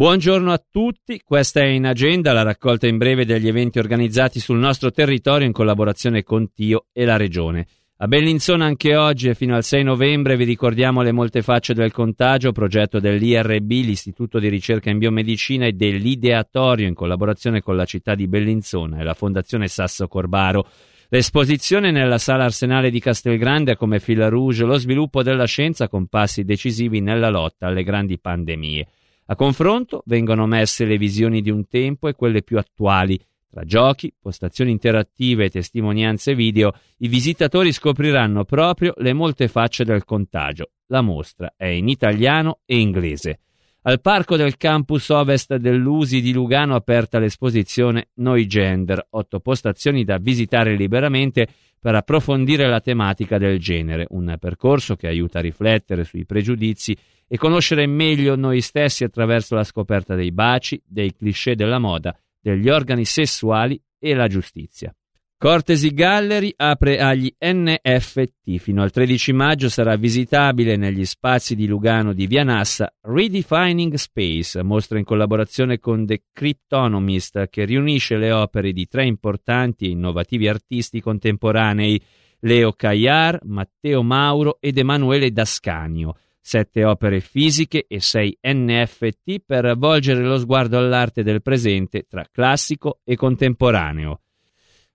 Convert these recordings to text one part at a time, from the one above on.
Buongiorno a tutti, questa è InAgenda, la raccolta in breve degli eventi organizzati sul nostro territorio in collaborazione con TIO e la Regione. A Bellinzona anche oggi e fino al 6 novembre vi ricordiamo le molte facce del contagio, progetto dell'IRB, l'Istituto di Ricerca in Biomedicina e dell'Ideatorio in collaborazione con la città di Bellinzona e la Fondazione Sasso Corbaro. L'esposizione nella Sala Arsenale di Castelgrande è come fil rouge lo sviluppo della scienza con passi decisivi nella lotta alle grandi pandemie. A confronto vengono messe le visioni di un tempo e quelle più attuali. Tra giochi, postazioni interattive e testimonianze video, i visitatori scopriranno proprio le molte facce del contagio. La mostra è in italiano e inglese. Al parco del campus ovest dell'USI di Lugano è aperta l'esposizione Noi Gender, 8 postazioni da visitare liberamente per approfondire la tematica del genere, un percorso che aiuta a riflettere sui pregiudizi e conoscere meglio noi stessi attraverso la scoperta dei baci, dei cliché della moda, degli organi sessuali e la giustizia. Cortesi Gallery apre agli NFT. Fino al 13 maggio sarà visitabile negli spazi di Lugano di Via Nassa Redefining Space, mostra in collaborazione con The Cryptonomist che riunisce le opere di 3 importanti e innovativi artisti contemporanei, Leo Cagliar, Matteo Mauro ed Emanuele D'Ascanio. 7 opere fisiche e 6 NFT per volgere lo sguardo all'arte del presente tra classico e contemporaneo.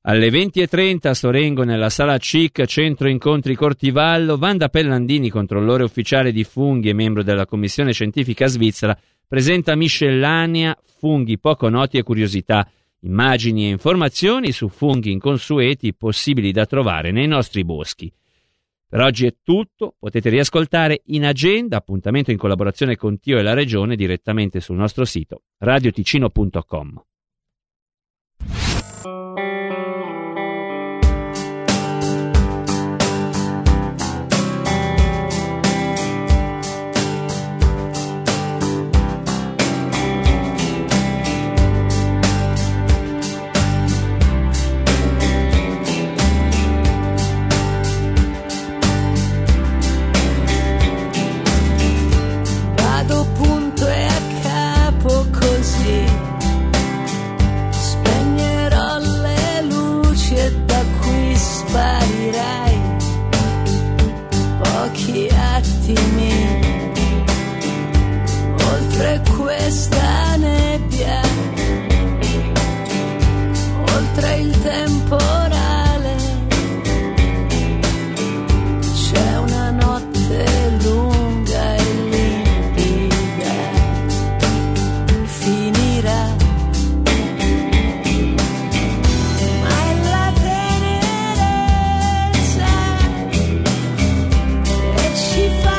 Alle 20:30 a Sorengo nella sala CIC, centro incontri Cortivallo, Vanda Pellandini, controllore ufficiale di funghi e membro della commissione scientifica svizzera, presenta miscellanea funghi poco noti e curiosità, immagini e informazioni su funghi inconsueti possibili da trovare nei nostri boschi. Per oggi è tutto, potete riascoltare InAgenda, appuntamento in collaborazione con TIO e la Regione direttamente sul nostro sito radioticino.com. Questa nebbia, oltre il temporale, c'è una notte lunga e limpida, finirà, ma è la tenerezza e ci fa.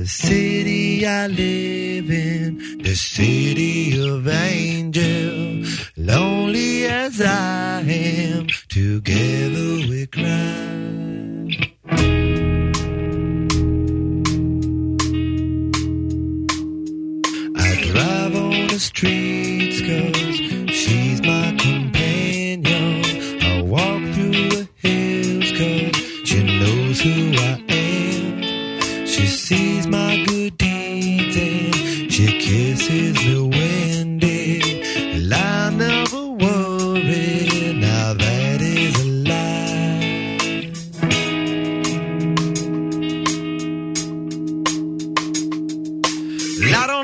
The city I live in, the city of angel. Lonely as I am, together we cry. Streets, 'cause she's my companion. I walk through the hills, 'cause she knows who I am. She sees my good deeds and she kisses me when day. Well, I never worry. Now that is a lie. Well, I don't